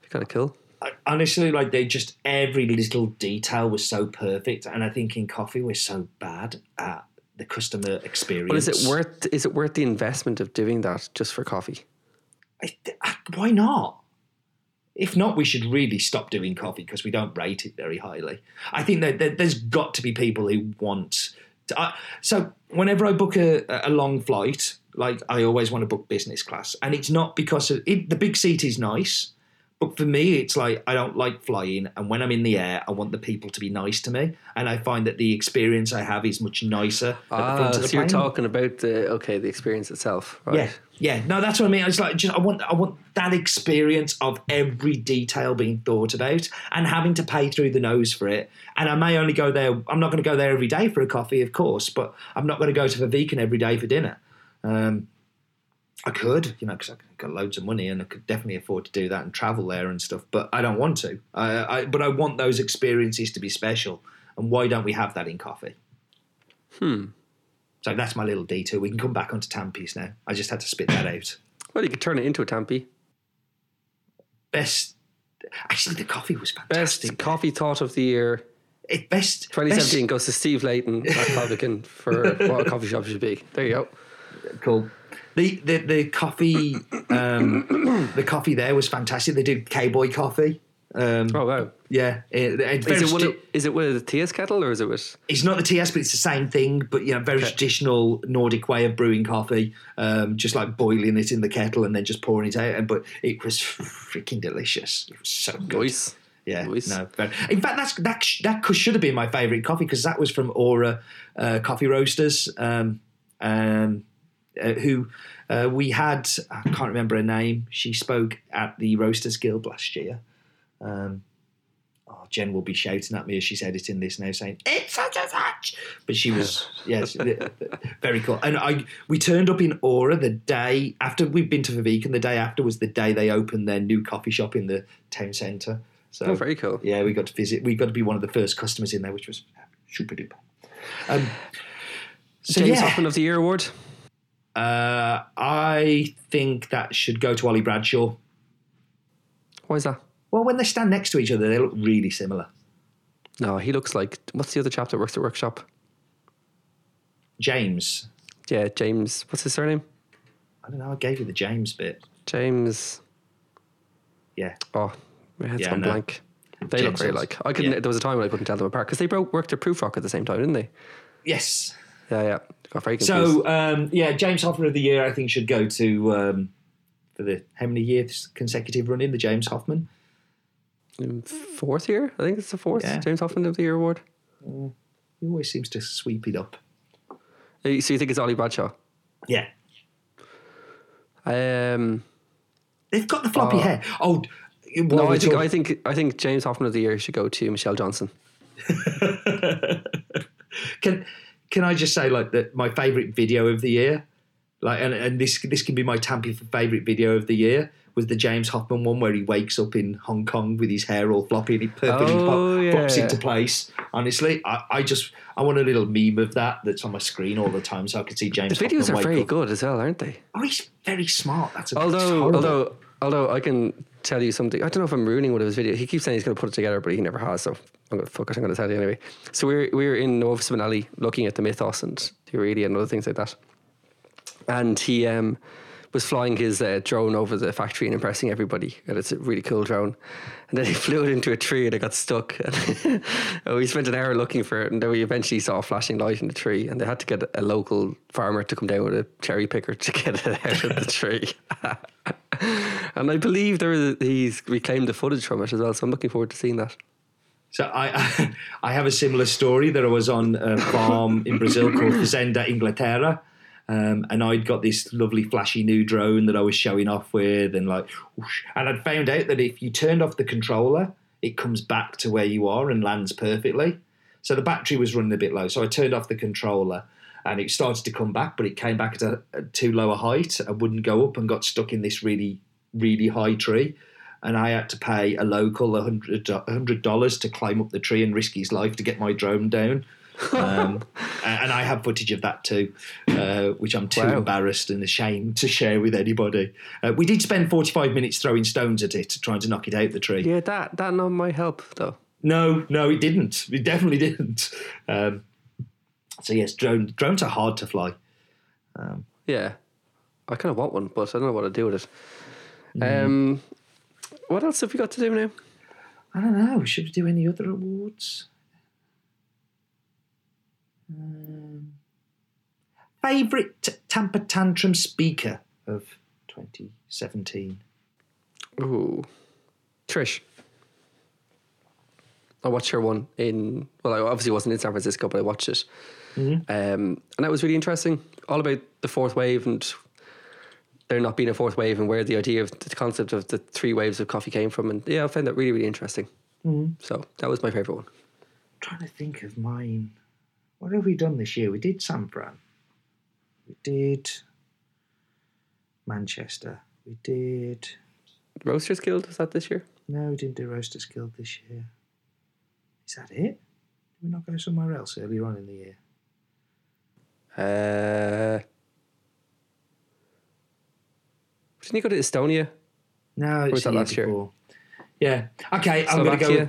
be kind of cool. Honestly, like they just every little detail was so perfect, and I think in coffee we're so bad at the customer experience. But is it worth the investment of doing that just for coffee? Why not? If not, we should really stop doing coffee because we don't rate it very highly. I think that there's got to be people who want to, so whenever I book a long flight, like I always want to book business class, and it's not because of it, the big seat is nice, but for me it's like I don't like flying, and when I'm in the air I want the people to be nice to me, and I find that the experience I have is much nicer at the front of the plane. So you're talking about the experience itself, right? Yeah, no, that's what I mean. It's like just I want that experience of every detail being thought about and having to pay through the nose for it. And I may only go there, I'm not going to go there every day for a coffee, of course, but I'm not going to go to Fäviken every day for dinner. I could, because I got loads of money and I could definitely afford to do that and travel there and stuff, but I don't want to. But I want those experiences to be special, and why don't we have that in coffee? So that's my little detour. We can come back onto Tampies now. I just had to spit that out. Well, you could turn it into a Tampy. Best. Actually, the coffee was fantastic. Best coffee thought of the year. It best 2017 best. Goes to Steve Layton at Fäviken for what a coffee shop should be. There you go. Cool. The coffee the coffee there was fantastic. They did K-Boy coffee. Oh wow! Yeah, is it with a TS kettle or is it with? It's not the TS, but it's the same thing. But traditional Nordic way of brewing coffee, just like boiling it in the kettle and then just pouring it out. But it was freaking delicious. It was so good. Nice. Yeah, nice. No. In fact, that should have been my favourite coffee because that was from Aura Coffee Roasters. Who we had, I can't remember her name. She spoke at the Roasters Guild last year. Jen will be shouting at me as she's editing this now, saying it's such a such. But she was, yes, very cool. And we turned up in Aura the day after we'd been to Fäviken. The day after was the day they opened their new coffee shop in the town centre. So very cool. Yeah, we got to visit. We got to be one of the first customers in there, which was super duper. James Hoffmann of the Year award. I think that should go to Ollie Bradshaw. Why is that? Well, when they stand next to each other, they look really similar. No, he looks like... What's the other chap that works at Workshop? James. Yeah, James. What's his surname? I don't know. I gave you the James bit. James. Yeah. Oh, my head's gone blank. They James look very like. I couldn't. Yeah. There was a time when I couldn't tell them apart because they worked at Proof Rock at the same time, didn't they? Yes. Yeah. Got very confused. So, James Hoffman of the Year, I think, should go to, for the how many years consecutive run in the James Hoffman? 4th year? I think it's the 4th James Hoffmann of the Year award. He always seems to sweep it up. So you think it's Ollie Bradshaw? Yeah. They've got the floppy hair. Oh, no! I think James Hoffmann of the Year should go to Michelle Johnson. Can I just say, like, that my favourite video of the year, like, and this can be my Tampi favourite video of the year, was the James Hoffmann one where he wakes up in Hong Kong with his hair all floppy and he perfectly pops into place. Honestly, I want a little meme of that's on my screen all the time so I can see James Hoffmann. The videos are very good as well, aren't they? Oh, he's very smart. Although I can tell you something. I don't know if I'm ruining one of his videos. He keeps saying he's going to put it together, but he never has, so I'm going to tell you anyway. So we were in Nuova Simonelli looking at the Mythos and T-Ready and other things like that. And he was flying his drone over the factory and impressing everybody, and it's a really cool drone. And then he flew it into a tree and it got stuck. And we spent an hour looking for it, and then we eventually saw a flashing light in the tree, and they had to get a local farmer to come down with a cherry picker to get it out of the tree. And I believe he's reclaimed the footage from it as well, so I'm looking forward to seeing that. So I have a similar story that I was on a farm in Brazil called Fazenda Inglaterra. And I'd got this lovely flashy new drone that I was showing off with, and I'd found out that if you turned off the controller, it comes back to where you are and lands perfectly. So the battery was running a bit low, so I turned off the controller and it started to come back, but it came back at a too low a height and wouldn't go up and got stuck in this really, really high tree. And I had to pay a local $100 to climb up the tree and risk his life to get my drone down. And I have footage of that too, which I'm too embarrassed and ashamed to share with anybody. We did spend 45 minutes throwing stones at it, trying to knock it out the tree. Yeah, that not my help though. No, it didn't. It definitely didn't. So yes, drones are hard to fly. Yeah, I kind of want one, but I don't know what to do with it. What else have we got to do now? I don't know. Should we do any other awards? Favourite Tamper Tantrum speaker of 2017? Ooh. Trish. I watched her one in... Well, I obviously wasn't in San Francisco, but I watched it. Mm-hmm. And that was really interesting. All about the fourth wave and... there not being a fourth wave and where the idea of the concept of the three waves of coffee came from. And yeah, I found that really, really interesting. Mm-hmm. So that was my favourite one. I'm trying to think of mine. What have we done this year? We did San Fran. We did Manchester. We did... Roasters Guild, was that this year? No, we didn't do Roasters Guild this year. Is that it? Did we not go somewhere else earlier on in the year? Didn't you go to Estonia? No, it's that last year. Yeah. Okay, I'm going to go.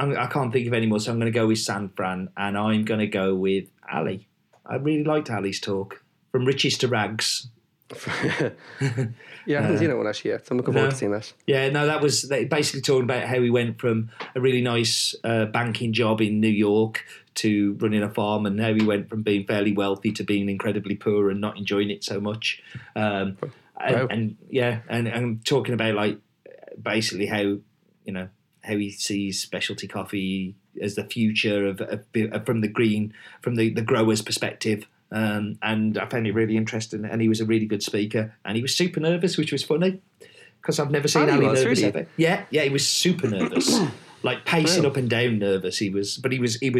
I can't think of any more, so I'm going to go with San Fran, and I'm going to go with Ali. I really liked Ali's talk, From Riches to Rags. Yeah, I haven't seen that one actually yet, so I'm looking forward to seeing that. Yeah, no, that was basically talking about how he went from a really nice banking job in New York to running a farm, and how he went from being fairly wealthy to being incredibly poor and not enjoying it so much. And talking about like basically how, you know, how he sees specialty coffee as the future of from the grower's perspective. And I found it really interesting, and he was a really good speaker, and he was super nervous, which was funny because I've never seen Ali nervous ever. Yeah, he was super nervous, like pacing up and down nervous. He was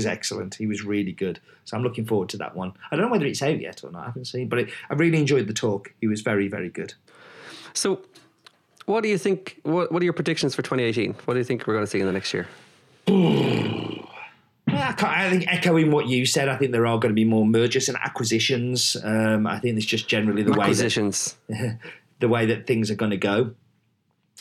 excellent. He was really good. So I'm looking forward to that one. I don't know whether it's out yet or not. I haven't seen, but I really enjoyed the talk. He was very, very good. So, what do you think? What are your predictions for 2018? What do you think we're going to see in the next year? I think echoing what you said, I think there are going to be more mergers and acquisitions. I think it's just generally the way that things are going to go.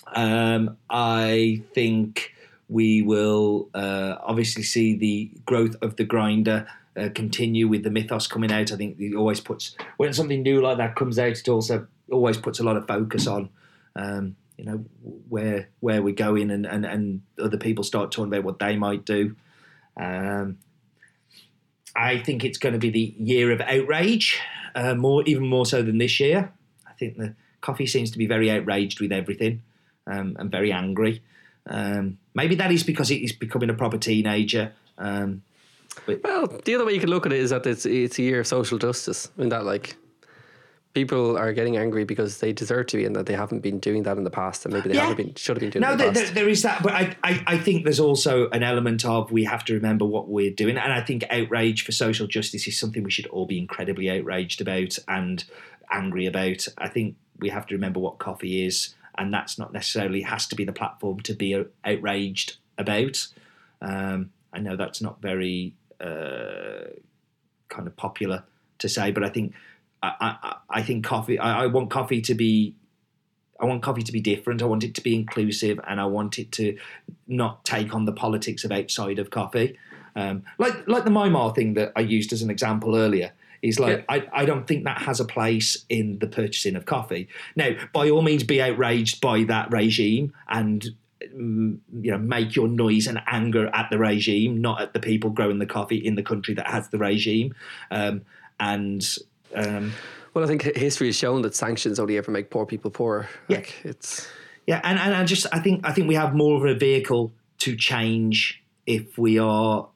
I think we will obviously see the growth of the grinder continue with the Mythos coming out. I think it always puts, when something new like that comes out, it also always puts a lot of focus on you know, where we're going, and other people start talking about what they might do. I think it's going to be the year of outrage, even more so than this year. I think the coffee seems to be very outraged with everything, and very angry. Maybe that is because it is becoming a proper teenager. Well, the other way you can look at it is that it's a year of social justice, in that like people are getting angry because they deserve to be, and that they haven't been doing that in the past, and maybe they should have been doing it in the past. There is that, but I think there's also an element of we have to remember what we're doing, and I think outrage for social justice is something we should all be incredibly outraged about and angry about. I think we have to remember what coffee is, and that's not necessarily has to be the platform to be outraged about. I know that's not very kind of popular to say, but I think coffee. I want coffee to be different. I want it to be inclusive, and I want it to not take on the politics of outside of coffee. Like the Myanmar thing that I used as an example earlier is like I don't think that has a place in the purchasing of coffee. Now, by all means, be outraged by that regime and you know, make your noise and anger at the regime, not at the people growing the coffee in the country that has the regime, well, I think history has shown that sanctions only ever make poor people poorer. I think we have more of a vehicle to change if we are,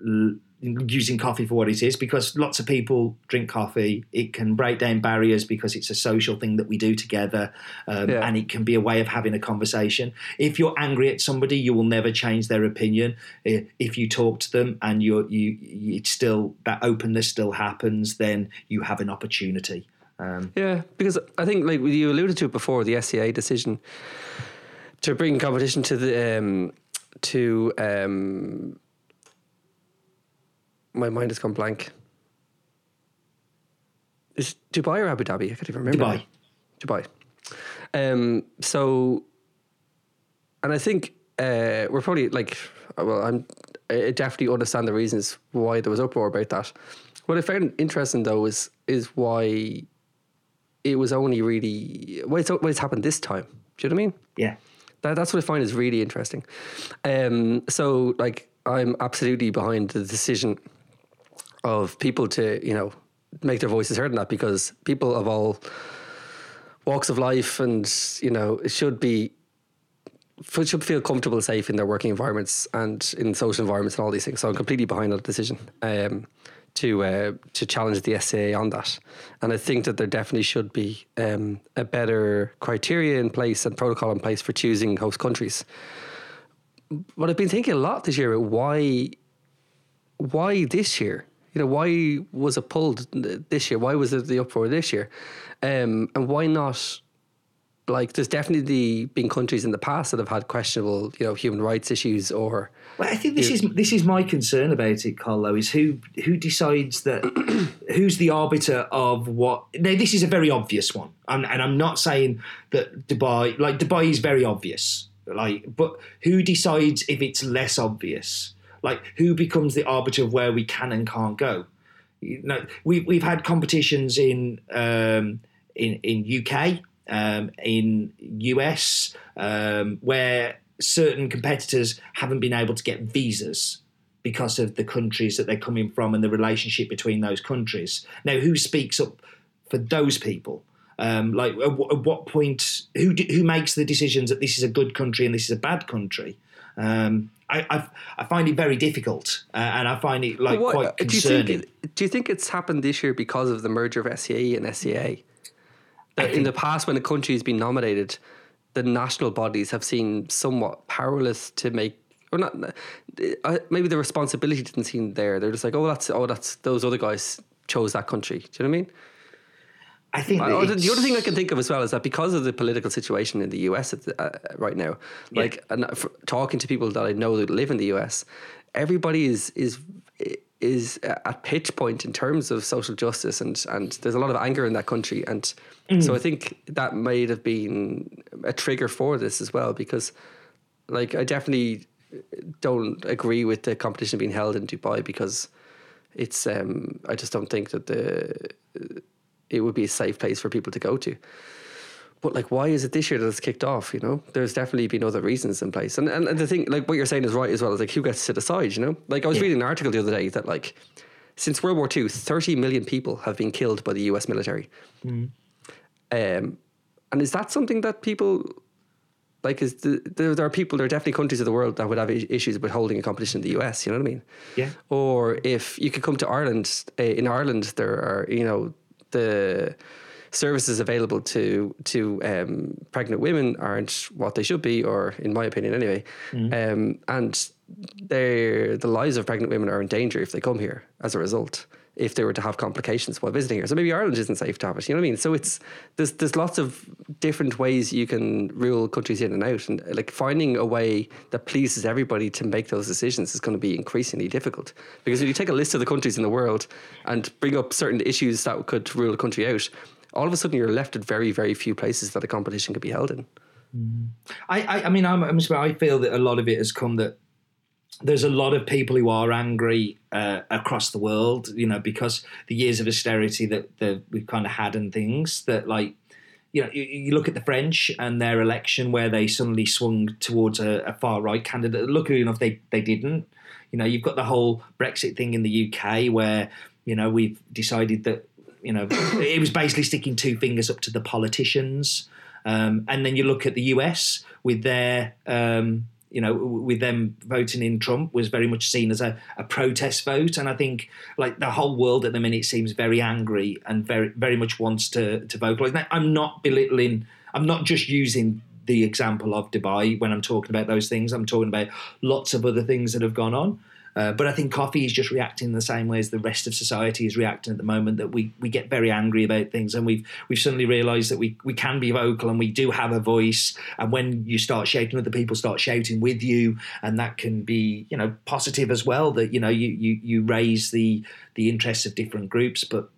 you using coffee for what it is, because lots of people drink coffee. It can break down barriers because it's a social thing that we do together, and it can be a way of having a conversation. If you're angry at somebody, you will never change their opinion. If you talk to them and it's still that openness still happens, then you have an opportunity. Because I think, like you alluded to it before, the SCA decision to bring competition to the my mind has gone blank. Is Dubai or Abu Dhabi? I can't even remember. Dubai. And I think we're probably like, I definitely understand the reasons why there was uproar about that. What I found interesting though is why it was only really why it's happened this time. Do you know what I mean? Yeah. That's what I find is really interesting. I'm absolutely behind the decision of people to, make their voices heard in that, because people of all walks of life and, should feel comfortable, safe in their working environments and in social environments and all these things. So I'm completely behind that decision to challenge the SCA on that. And I think that there definitely should be a better criteria in place and protocol in place for choosing host countries. But I've been thinking a lot this year about why this year? Why was it pulled this year? Why was it the uproar this year? And why not? There's definitely been countries in the past that have had questionable, human rights issues or... Well, I think this is my concern about it, Carl, though, is who decides that... who's the arbiter of what... Now, this is a very obvious one. And I'm not saying that Dubai... Dubai is very obvious. But who decides if it's less obvious? Who becomes the arbiter of where we can and can't go? We've had competitions in UK... in US, where certain competitors haven't been able to get visas because of the countries that they're coming from and the relationship between those countries. Now, who speaks up for those people? At what point? Who makes the decisions that this is a good country and this is a bad country? I find it very difficult, and I find it quite concerning. Do you think it's happened this year because of the merger of SCA and SCA? In the past, when a country has been nominated, the national bodies have seemed somewhat powerless to make, or not. Maybe the responsibility didn't seem there. They're just like, that's those other guys chose that country. Do you know what I mean? I think the other thing I can think of as well is that because of the political situation in the US right now, talking to people that I know that live in the US, everybody is at pitch point in terms of social justice and there's a lot of anger in that country. And so I think that might have been a trigger for this as well, because I definitely don't agree with the competition being held in Dubai, because it's, I just don't think that it would be a safe place for people to go to. But why is it this year that it's kicked off? There's definitely been other reasons in place, and the thing, what you're saying is right as well. It's who gets to decide? I was reading an article the other day that since World War II, 30 million people have been killed by the U.S. military. And is that something that people there are people, there are definitely countries of the world that would have issues with holding a competition in the U.S. You know what I mean? Yeah. Or if you could come to Ireland, in Ireland there are the services available to pregnant women aren't what they should be, or in my opinion anyway. And the lives of pregnant women are in danger if they come here as a result, if they were to have complications while visiting here. So maybe Ireland isn't safe to have it, you know what I mean? So there's lots of different ways you can rule countries in and out, and finding a way that pleases everybody to make those decisions is going to be increasingly difficult. Because when you take a list of the countries in the world and bring up certain issues that could rule a country out, all of a sudden you're left at very, very few places that a competition could be held in. I feel that a lot of it has come that there's a lot of people who are angry across the world, because the years of austerity that we've kind of had and things that you look at the French and their election where they suddenly swung towards a far-right candidate. Luckily enough, they didn't. You've got the whole Brexit thing in the UK where, we've decided that, it was basically sticking two fingers up to the politicians. And then you look at the US with their you know, with them voting in Trump was very much seen as a protest vote. And I think, like, the whole world at the minute seems very angry and very, very much wants to vocalise. Now, I'm not belittling, I'm not just using the example of Dubai when I'm talking about those things. I'm talking about lots of other things that have gone on. But I think coffee is just reacting in the same way as the rest of society is reacting at the moment, that we get very angry about things, and we've suddenly realised that we can be vocal and we do have a voice, and when you start shouting, other people start shouting with you, and that can be, you know, positive as well, that, you know, you raise the interests of different groups. But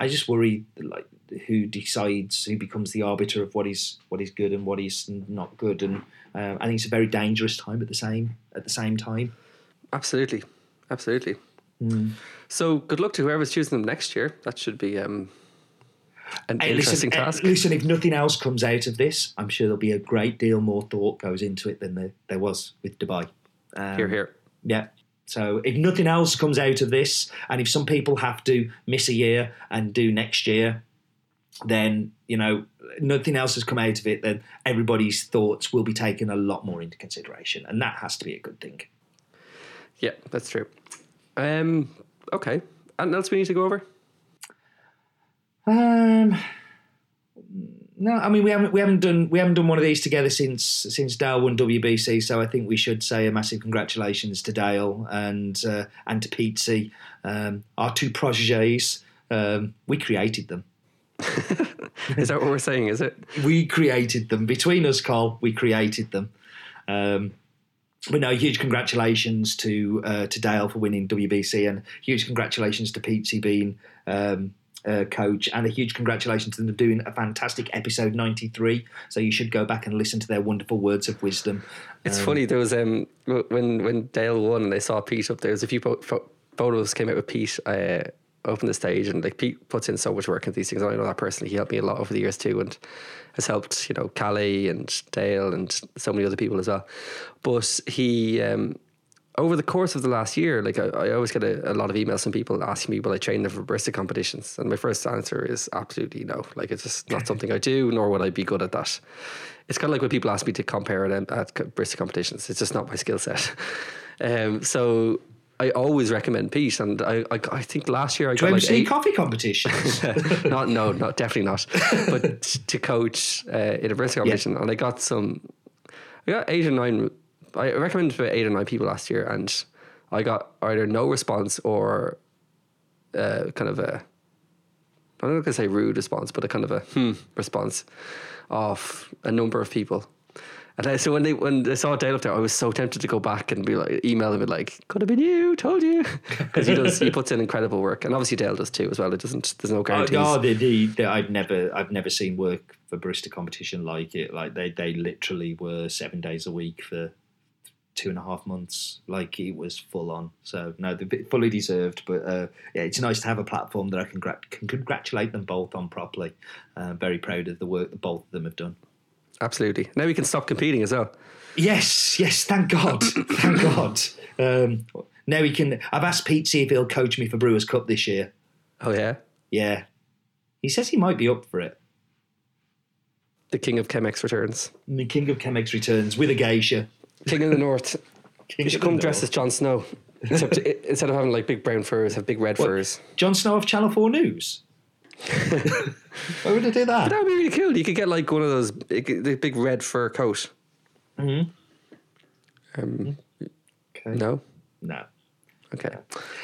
I just worry, like, who decides, who becomes the arbiter of what is good and what is not good, and I think it's a very dangerous time at the same time. Absolutely. Mm. So good luck to whoever's choosing them next year. That should be an interesting task. Listen, if nothing else comes out of this, I'm sure there'll be a great deal more thought goes into it than there was with Dubai. Hear, hear. Yeah. So if nothing else comes out of this, and if some people have to miss a year and do next year, then, you know, nothing else has come out of it, then everybody's thoughts will be taken a lot more into consideration. And that has to be a good thing. Yeah, that's true. Okay. Anything else we need to go over? No, I mean, we haven't done one of these together since Dale won WBC, so I think we should say a massive congratulations to Dale and to Pizzi, our two protégés. We created them. Is that what we're saying? Is it? We created them between us, Cole. We created them. But no, huge congratulations to Dale for winning WBC, and huge congratulations to Pete C. Bean, coach, and a huge congratulations to them for doing a fantastic episode 93. So you should go back and listen to their wonderful words of wisdom. It's funny, there was when Dale won and they saw Pete up there, there's a few photos came out with Pete up on the stage, and like Pete puts in so much work into these things. I know that personally. He helped me a lot over the years too, and has helped, you know, Callie and Dale and so many other people as well. But he, over the course of the last year, like I always get a lot of emails from people asking me, will I train them for barista competitions? And my first answer is absolutely no. Like, it's just not something I do, nor would I be good at that. It's kind of like when people ask me to compare at barista competitions. It's just not my skill set. So I always recommend Pete, and I think last year I got like 8 coffee competitions. No, definitely not. But to coach in a barista competition, yeah. And I got 8 or 9. I recommended about 8 or 9 people last year, and I got either no response or kind of a, I'm not going to say rude response, but a kind of a response of a number of people. And so when they saw Dale up there, I was so tempted to go back and be like, email him and like, could have been you, told you, because he puts in incredible work, and obviously Dale does too as well. It doesn't, there's no guarantees. I've never seen work for barista competition like it. Like they literally were 7 days a week for 2.5 months. Like, it was full on. So no, they're fully deserved. But yeah, it's nice to have a platform that I can congratulate them both on properly. Very proud of the work that both of them have done. Absolutely. Now we can stop competing as well. Yes. Thank God. Thank God. Now we can. I've asked Pete C if he'll coach me for Brewers Cup this year. Oh yeah. Yeah. He says he might be up for it. The King of Chemex returns. The King of Chemex returns with a geisha. King of the North. You should come dressed as Jon Snow. Except instead of having like big brown furs, have big red furs. Jon Snow of Channel 4 News. Why would I do that? But that would be really cool. You could get like one of those big red fur coat. Mm-hmm. Okay. No. Okay.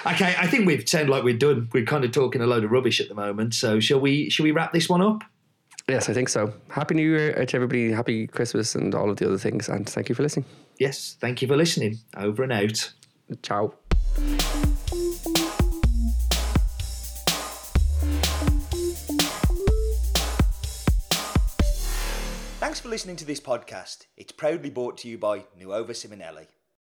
I think we've sounded like we're done. We're kind of talking a load of rubbish at the moment. So shall we wrap this one up? Yes, I think so. Happy New Year to everybody. Happy Christmas and all of the other things. And thank you for listening. Yes, thank you for listening. Over and out. Ciao. Thanks for listening to this podcast. It's proudly brought to you by Nuova Simonelli.